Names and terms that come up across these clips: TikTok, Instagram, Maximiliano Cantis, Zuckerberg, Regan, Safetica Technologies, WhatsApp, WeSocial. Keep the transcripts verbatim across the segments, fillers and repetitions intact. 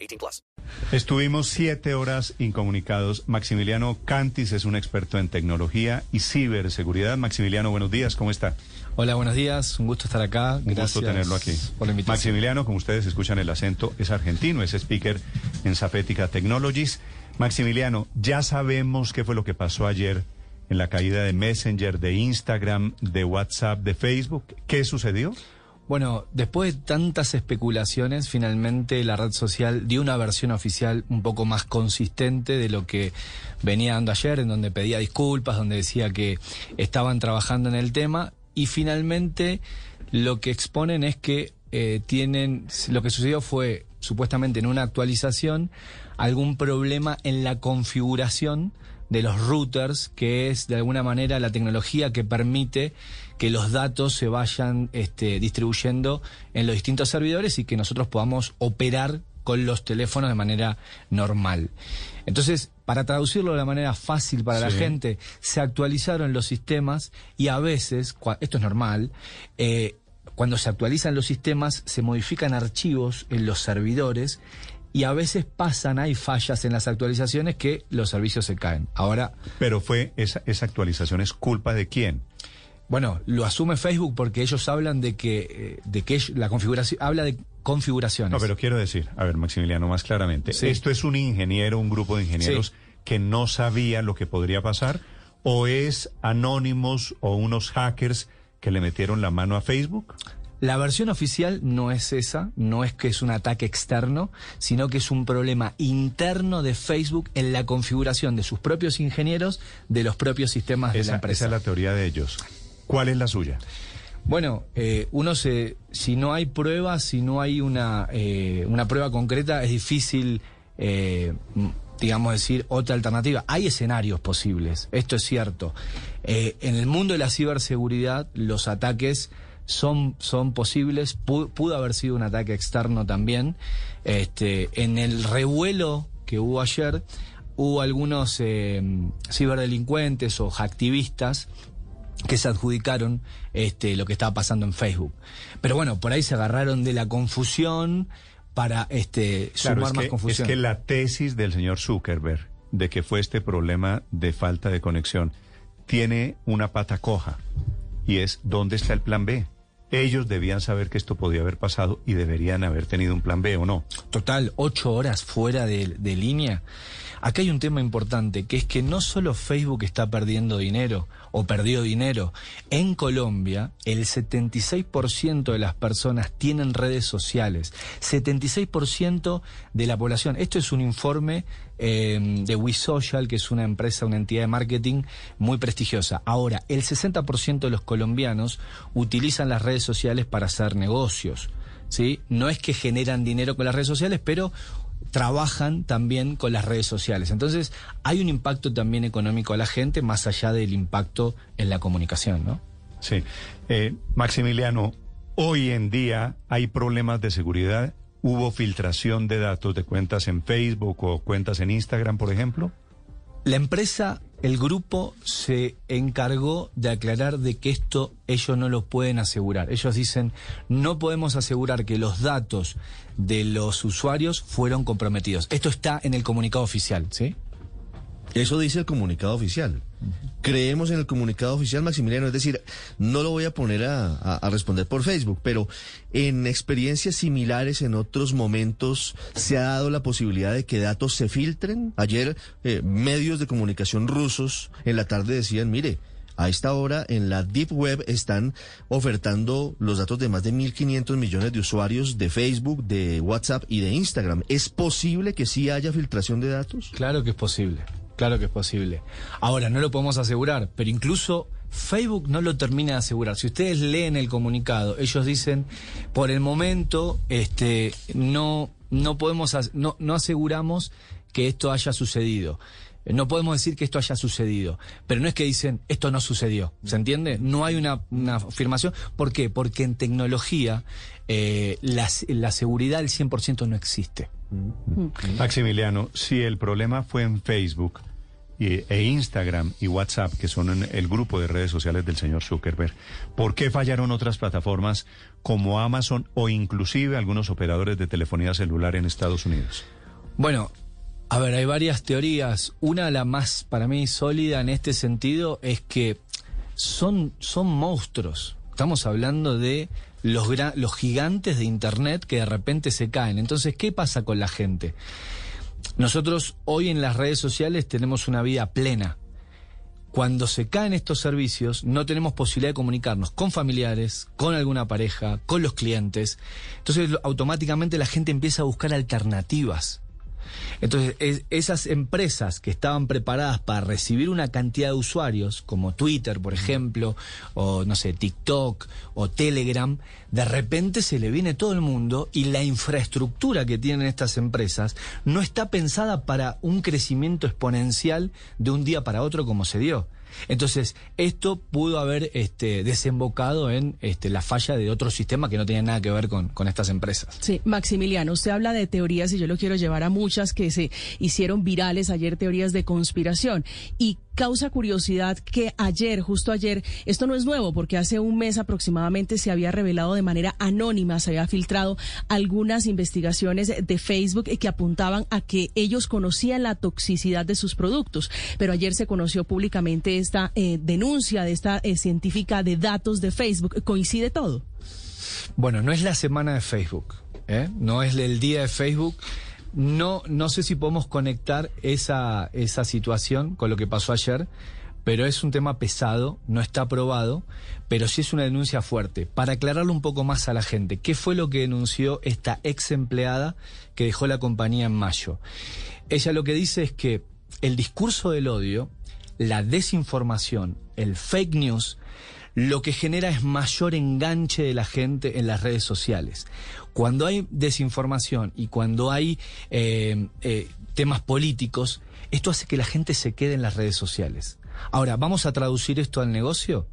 eighteen plus. Estuvimos siete horas incomunicados. Maximiliano Cantis es un experto en tecnología y ciberseguridad. Maximiliano, buenos días. ¿Cómo está? Hola, buenos días. Un gusto estar acá. Un Gracias gusto tenerlo aquí. Por la invitación. Maximiliano, como ustedes escuchan el acento, es argentino. Es speaker en Safetica Technologies. Maximiliano, ya sabemos qué fue lo que pasó ayer en la caída de Messenger, de Instagram, de WhatsApp, de Facebook. ¿Qué sucedió? Bueno, después de tantas especulaciones, finalmente la red social dio una versión oficial un poco más consistente de lo que venía dando ayer, en donde pedía disculpas, donde decía que estaban trabajando en el tema, y finalmente lo que exponen es que eh, tienen, lo que sucedió fue, supuestamente en una actualización, algún problema en la configuración de los routers, que es de alguna manera la tecnología que permite que los datos se vayan este, distribuyendo en los distintos servidores y que nosotros podamos operar con los teléfonos de manera normal. Entonces, para traducirlo de la manera fácil para sí. la gente, se actualizaron los sistemas y a veces, esto es normal, eh, cuando se actualizan los sistemas se modifican archivos en los servidores. Y a veces pasan, hay fallas en las actualizaciones que los servicios se caen. Ahora, pero fue esa, esa actualización es culpa de quién. Bueno, lo asume Facebook porque ellos hablan de que de que la configuración habla de configuraciones. No, pero quiero decir, a ver, Maximiliano, más claramente, sí. esto es un ingeniero, un grupo de ingenieros sí. que no sabía lo que podría pasar, o es anónimos o unos hackers que le metieron la mano a Facebook. La versión oficial no es esa, no es que es un ataque externo, sino que es un problema interno de Facebook en la configuración de sus propios ingenieros, de los propios sistemas esa, de la empresa. Esa es la teoría de ellos. ¿Cuál es la suya? Bueno, eh, uno se, si no hay pruebas, si no hay una, eh, una prueba concreta, es difícil, eh, digamos decir, otra alternativa. Hay escenarios posibles, esto es cierto. Eh, en el mundo de la ciberseguridad, los ataques Son, son posibles, pudo, pudo haber sido un ataque externo también. Este, en el revuelo que hubo ayer, hubo algunos eh, ciberdelincuentes o hacktivistas que se adjudicaron este, lo que estaba pasando en Facebook. Pero bueno, por ahí se agarraron de la confusión para este, claro, sumar es más que, confusión. Es que la tesis del señor Zuckerberg de que fue este problema de falta de conexión tiene una pata coja, y es ¿dónde está el plan B? Ellos debían saber que esto podía haber pasado y deberían haber tenido un plan B, ¿o no? Total, ocho horas fuera de, de línea. Acá hay un tema importante, que es que no solo Facebook está perdiendo dinero, o perdió dinero. En Colombia, el setenta y seis por ciento de las personas tienen redes sociales. setenta y seis por ciento de la población. Esto es un informe eh, de WeSocial, que es una empresa, una entidad de marketing muy prestigiosa. Ahora, el sesenta por ciento de los colombianos utilizan las redes sociales para hacer negocios, ¿sí? No es que generan dinero con las redes sociales, pero trabajan también con las redes sociales. Entonces, hay un impacto también económico a la gente, más allá del impacto en la comunicación, ¿no? Sí. Eh, Maximiliano, hoy en día hay problemas de seguridad. ¿Hubo filtración de datos de cuentas en Facebook o cuentas en Instagram, por ejemplo? La empresa, el grupo, se encargó de aclarar de que esto ellos no lo pueden asegurar. Ellos dicen, no podemos asegurar que los datos de los usuarios fueron comprometidos. Esto está en el comunicado oficial, ¿sí? Eso dice el comunicado oficial. Creemos en el comunicado oficial, Maximiliano. Es decir, no lo voy a poner a, a, a responder por Facebook, pero en experiencias similares en otros momentos se ha dado la posibilidad de que datos se filtren. Ayer eh, medios de comunicación rusos en la tarde decían, mire, a esta hora en la Deep Web están ofertando los datos de más de mil quinientos millones de usuarios de Facebook, de WhatsApp y de Instagram. ¿Es posible que sí haya filtración de datos? Claro que es posible. Claro que es posible. Ahora, no lo podemos asegurar, pero incluso Facebook no lo termina de asegurar. Si ustedes leen el comunicado, ellos dicen, por el momento, este, no, no podemos, no, no aseguramos que esto haya sucedido. No podemos decir que esto haya sucedido, pero no es que dicen esto no sucedió, ¿se entiende? No hay una, una afirmación. ¿Por qué? Porque en tecnología eh, la, la seguridad al cien por ciento no existe. Maximiliano, si el problema fue en Facebook y, e Instagram y WhatsApp, que son en el grupo de redes sociales del señor Zuckerberg, ¿por qué fallaron otras plataformas como Amazon o inclusive algunos operadores de telefonía celular en Estados Unidos? Bueno, a ver, hay varias teorías. Una, la más para mí sólida en este sentido, es que son, son monstruos. Estamos hablando de los, gran, los gigantes de Internet que de repente se caen. Entonces, ¿qué pasa con la gente? Nosotros hoy en las redes sociales tenemos una vida plena. Cuando se caen estos servicios, no tenemos posibilidad de comunicarnos con familiares, con alguna pareja, con los clientes. Entonces, automáticamente la gente empieza a buscar alternativas. Entonces, es, esas empresas que estaban preparadas para recibir una cantidad de usuarios, como Twitter, por ejemplo, o no sé, TikTok o Telegram, de repente se le viene todo el mundo y la infraestructura que tienen estas empresas no está pensada para un crecimiento exponencial de un día para otro como se dio. Entonces, esto pudo haber este, desembocado en este, la falla de otro sistema que no tenía nada que ver con, con estas empresas. Sí, Maximiliano, usted habla de teorías y yo lo quiero llevar a muchas que se hicieron virales ayer, teorías de conspiración. Y causa curiosidad que ayer, justo ayer, esto no es nuevo porque hace un mes aproximadamente se había revelado de manera anónima, se había filtrado algunas investigaciones de Facebook que apuntaban a que ellos conocían la toxicidad de sus productos. Pero ayer se conoció públicamente esta eh, denuncia de esta eh, científica de datos de Facebook. ¿Coincide todo? Bueno, no es la semana de Facebook, ¿eh? No es el día de Facebook. No, no sé si podemos conectar esa, esa situación con lo que pasó ayer, pero es un tema pesado, no está probado, pero sí es una denuncia fuerte. Para aclararlo un poco más a la gente, ¿qué fue lo que denunció esta ex empleada que dejó la compañía en mayo? Ella lo que dice es que el discurso del odio, la desinformación, el fake news, lo que genera es mayor enganche de la gente en las redes sociales. Cuando hay desinformación y cuando hay eh, eh, temas políticos, esto hace que la gente se quede en las redes sociales. Ahora, ¿vamos a traducir esto al negocio?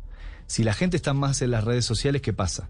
Si la gente está más en las redes sociales, ¿qué pasa?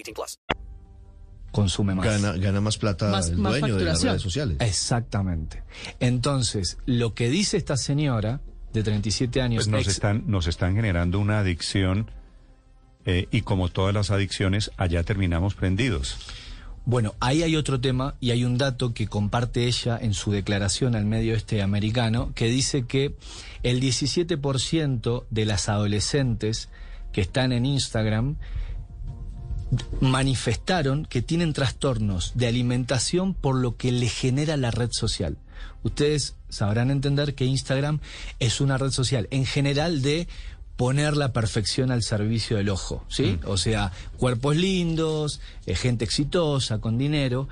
eighteen plus. Consume más. Gana, gana más plata más, el dueño más de las redes sociales. Exactamente. Entonces, lo que dice esta señora de treinta y siete años... Pues nos, ex... están, nos están generando una adicción eh, y como todas las adicciones, allá terminamos prendidos. Bueno, ahí hay otro tema y hay un dato que comparte ella en su declaración al medio este americano que dice que el diecisiete por ciento de las adolescentes que están en Instagram manifestaron que tienen trastornos de alimentación por lo que le genera la red social. Ustedes sabrán entender que Instagram es una red social en general de poner la perfección al servicio del ojo, ¿sí? Mm. O sea, cuerpos lindos, gente exitosa, con dinero.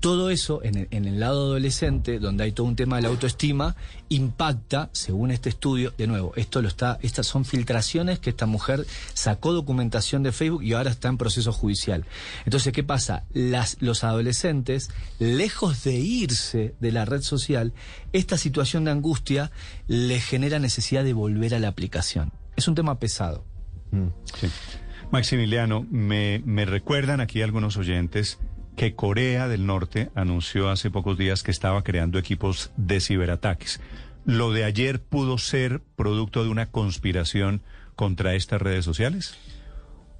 Todo eso en el, en el lado adolescente, donde hay todo un tema de la autoestima, impacta, según este estudio, de nuevo, esto lo está, estas son filtraciones que esta mujer sacó documentación de Facebook y ahora está en proceso judicial. Entonces, ¿qué pasa? Las, los adolescentes, lejos de irse de la red social, esta situación de angustia les genera necesidad de volver a la aplicación. Es un tema pesado. Mm, sí. Maximiliano, me, me recuerdan aquí algunos oyentes que Corea del Norte anunció hace pocos días que estaba creando equipos de ciberataques. ¿Lo de ayer pudo ser producto de una conspiración contra estas redes sociales?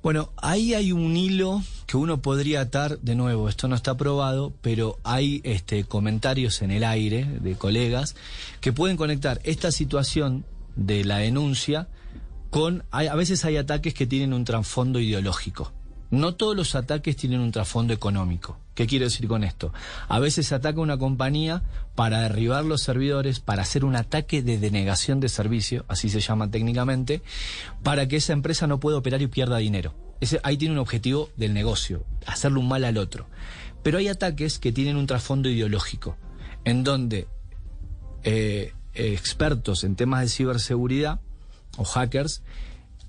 Bueno, ahí hay un hilo que uno podría atar, de nuevo, esto no está probado, pero hay este, comentarios en el aire de colegas que pueden conectar esta situación de la denuncia con... Hay, a veces hay ataques que tienen un trasfondo ideológico. No todos los ataques tienen un trasfondo económico. ¿Qué quiero decir con esto? A veces se ataca una compañía para derribar los servidores, para hacer un ataque de denegación de servicio, así se llama técnicamente, para que esa empresa no pueda operar y pierda dinero. Ese, ahí tiene un objetivo del negocio, hacerle un mal al otro. Pero hay ataques que tienen un trasfondo ideológico, en donde eh, expertos en temas de ciberseguridad o hackers,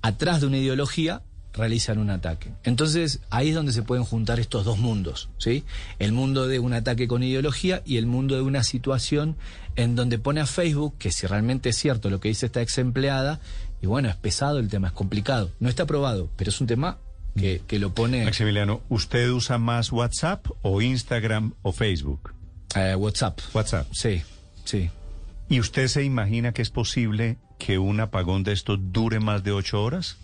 atrás de una ideología, realizan un ataque. Entonces, ahí es donde se pueden juntar estos dos mundos, ¿sí? El mundo de un ataque con ideología y el mundo de una situación en donde pone a Facebook, que si realmente es cierto lo que dice esta ex empleada, y bueno, es pesado el tema, es complicado. No está probado, pero es un tema que, que lo pone... Maximiliano, ¿usted usa más WhatsApp o Instagram o Facebook? Eh, WhatsApp. WhatsApp. Sí, sí. ¿Y usted se imagina que es posible que un apagón de esto dure más de ocho horas?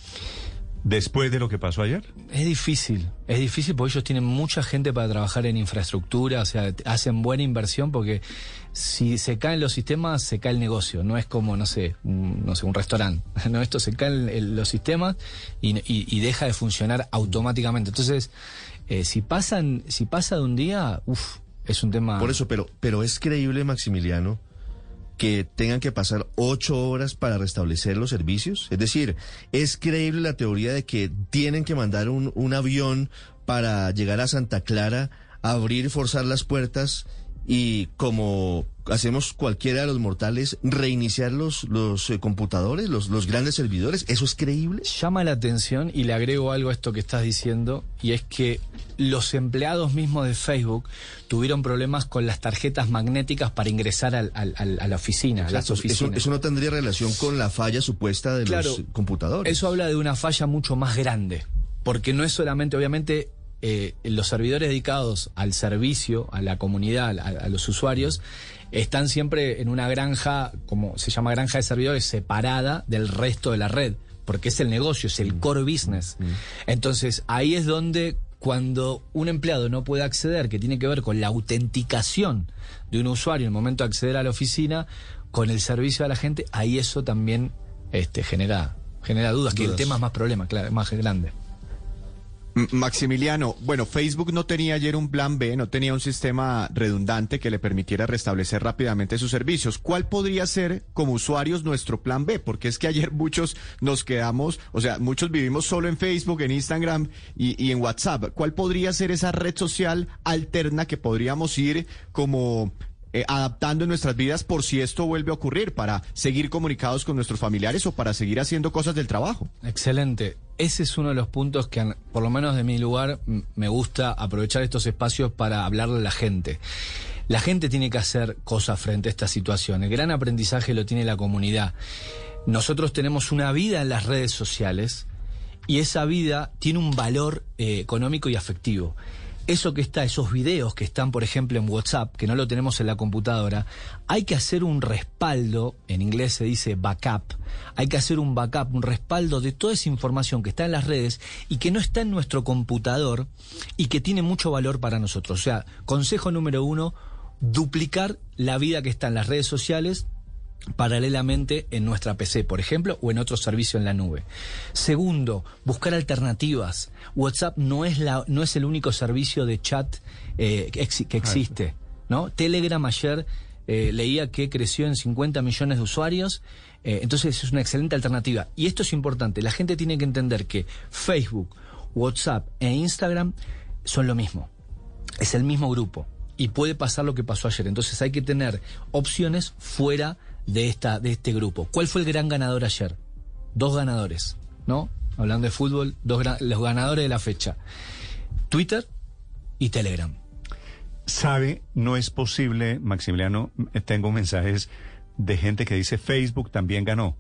¿Después de lo que pasó ayer? Es difícil, es difícil porque ellos tienen mucha gente para trabajar en infraestructura, o sea, hacen buena inversión porque si se caen los sistemas, se cae el negocio. No es como, no sé, un, no sé, un restaurante. No, esto se caen los sistemas y, y, y deja de funcionar automáticamente. Entonces, eh, si pasan, si pasa de un día, uff, es un tema... Por eso, pero, pero es creíble, Maximiliano, que tengan que pasar ocho horas para restablecer los servicios. Es decir, ¿es creíble la teoría de que tienen que mandar un, un avión para llegar a Santa Clara, abrir y forzar las puertas y, como hacemos cualquiera de los mortales, reiniciar los, los eh, computadores, los, los grandes servidores? ¿Eso es creíble? Llama la atención y le agrego algo a esto que estás diciendo, y es que los empleados mismos de Facebook tuvieron problemas con las tarjetas magnéticas para ingresar al, al, al, a la oficina. Exacto, a las oficinas. Eso, eso no tendría relación con la falla supuesta de claro, los computadores. Eso habla de una falla mucho más grande, porque no es solamente, obviamente... Eh, los servidores dedicados al servicio, a la comunidad, a, a los usuarios, están siempre en una granja, como se llama granja de servidores, separada del resto de la red, porque es el negocio, es el core business. Entonces, ahí es donde cuando un empleado no puede acceder, que tiene que ver con la autenticación de un usuario en el momento de acceder a la oficina, con el servicio a la gente, ahí eso también este, genera, genera dudas, dudas, que el tema es más problema, claro, más grande. Maximiliano, bueno, Facebook no tenía ayer un plan B, no tenía un sistema redundante que le permitiera restablecer rápidamente sus servicios. ¿Cuál podría ser, como usuarios, nuestro plan B? Porque es que ayer muchos nos quedamos, o sea, muchos vivimos solo en Facebook, en Instagram y, y en WhatsApp. ¿Cuál podría ser esa red social alterna que podríamos ir como... Eh, adaptando en nuestras vidas por si esto vuelve a ocurrir, para seguir comunicados con nuestros familiares o para seguir haciendo cosas del trabajo? Excelente. Ese es uno de los puntos que, por lo menos de mi lugar, me gusta aprovechar estos espacios para hablarle a la gente. La gente tiene que hacer cosas frente a esta situación. El gran aprendizaje lo tiene la comunidad. Nosotros tenemos una vida en las redes sociales y esa vida tiene un valor eh, económico y afectivo. Eso que está, esos videos que están, por ejemplo, en WhatsApp, que no lo tenemos en la computadora, hay que hacer un respaldo, en inglés se dice backup, hay que hacer un backup, un respaldo de toda esa información que está en las redes y que no está en nuestro computador y que tiene mucho valor para nosotros. O sea, consejo número uno, duplicar la vida que está en las redes sociales paralelamente en nuestra P C, por ejemplo, o en otro servicio en la nube. Segundo, buscar alternativas. WhatsApp no es la, no es el único servicio de chat eh, ex, que existe, ¿no? Telegram ayer eh, leía que creció en cincuenta millones de usuarios, eh, entonces es una excelente alternativa. Y esto es importante, la gente tiene que entender que Facebook, WhatsApp e Instagram son lo mismo, es el mismo grupo y puede pasar lo que pasó ayer. Entonces hay que tener opciones fuera de esta de este grupo. ¿Cuál fue el gran ganador ayer? Dos ganadores, ¿no? Hablando de fútbol, dos gran, los ganadores de la fecha. Twitter y Telegram. ¿Sabe? No es posible, Maximiliano, tengo mensajes de gente que dice Facebook también ganó,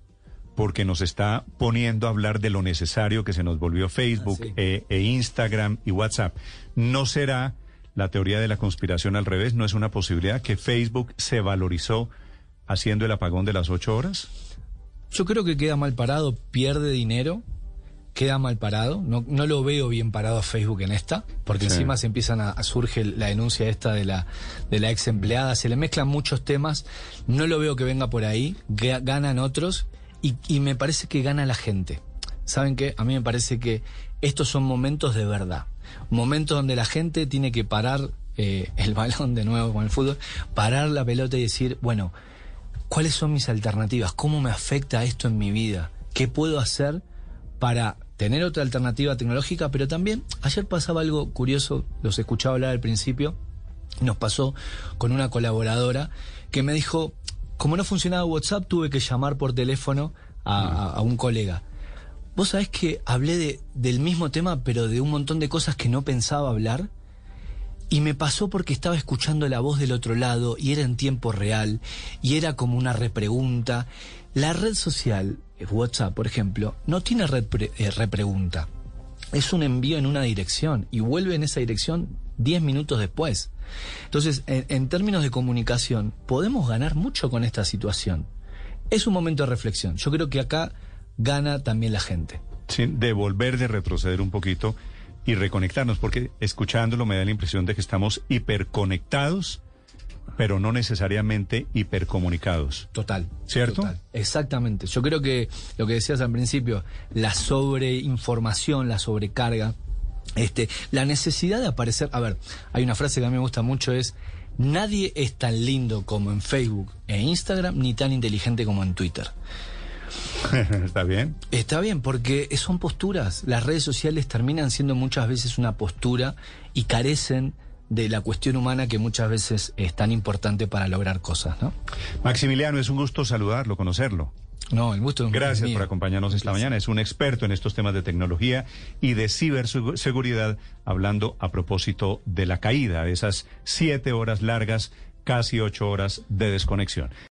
porque nos está poniendo a hablar de lo necesario que se nos volvió Facebook, ah, sí. e, e Instagram y WhatsApp. ¿No será la teoría de la conspiración al revés? ¿No es una posibilidad que Facebook se valorizó haciendo el apagón de las ocho horas? Yo creo que queda mal parado, pierde dinero, queda mal parado. No, no lo veo bien parado a Facebook en esta, porque sí. Encima se empiezan a, a surge la denuncia esta de la, de la ex empleada, se le mezclan muchos temas, no lo veo que venga por ahí, ganan otros y, y me parece que gana la gente. ¿saben qué? A mí me parece que estos son momentos de verdad. Momentos donde la gente tiene que parar eh, el balón de nuevo con el fútbol, parar la pelota y decir, bueno, ¿cuáles son mis alternativas? ¿Cómo me afecta esto en mi vida? ¿Qué puedo hacer para tener otra alternativa tecnológica? Pero también, ayer pasaba algo curioso, los escuchaba hablar al principio, nos pasó con una colaboradora que me dijo, como no funcionaba WhatsApp, tuve que llamar por teléfono a, a, a un colega. Vos sabés que hablé de, del mismo tema, pero de un montón de cosas que no pensaba hablar, y me pasó porque estaba escuchando la voz del otro lado, y era en tiempo real, y era como una repregunta. La red social, WhatsApp, por ejemplo, no tiene repre, eh, repregunta. Es un envío en una dirección, y vuelve en esa dirección diez minutos después. Entonces, en, en términos de comunicación, podemos ganar mucho con esta situación. Es un momento de reflexión. Yo creo que acá gana también la gente. Sí, de volver, de retroceder un poquito y reconectarnos, porque escuchándolo me da la impresión de que estamos hiperconectados, pero no necesariamente hipercomunicados. Total. ¿Cierto? Total. Exactamente. Yo creo que lo que decías al principio, la sobreinformación, la sobrecarga, Este, la necesidad de aparecer. A ver, hay una frase que a mí me gusta mucho, es: nadie es tan lindo como en Facebook e Instagram, ni tan inteligente como en Twitter. ¿Está bien? Está bien, porque son posturas. Las redes sociales terminan siendo muchas veces una postura y carecen de la cuestión humana que muchas veces es tan importante para lograr cosas, ¿no? Maximiliano, es un gusto saludarlo, conocerlo. No, el gusto es mío. Gracias por acompañarnos esta mañana. Es un experto en estos temas de tecnología y de ciberseguridad, hablando a propósito de la caída, de esas siete horas largas, casi ocho horas de desconexión.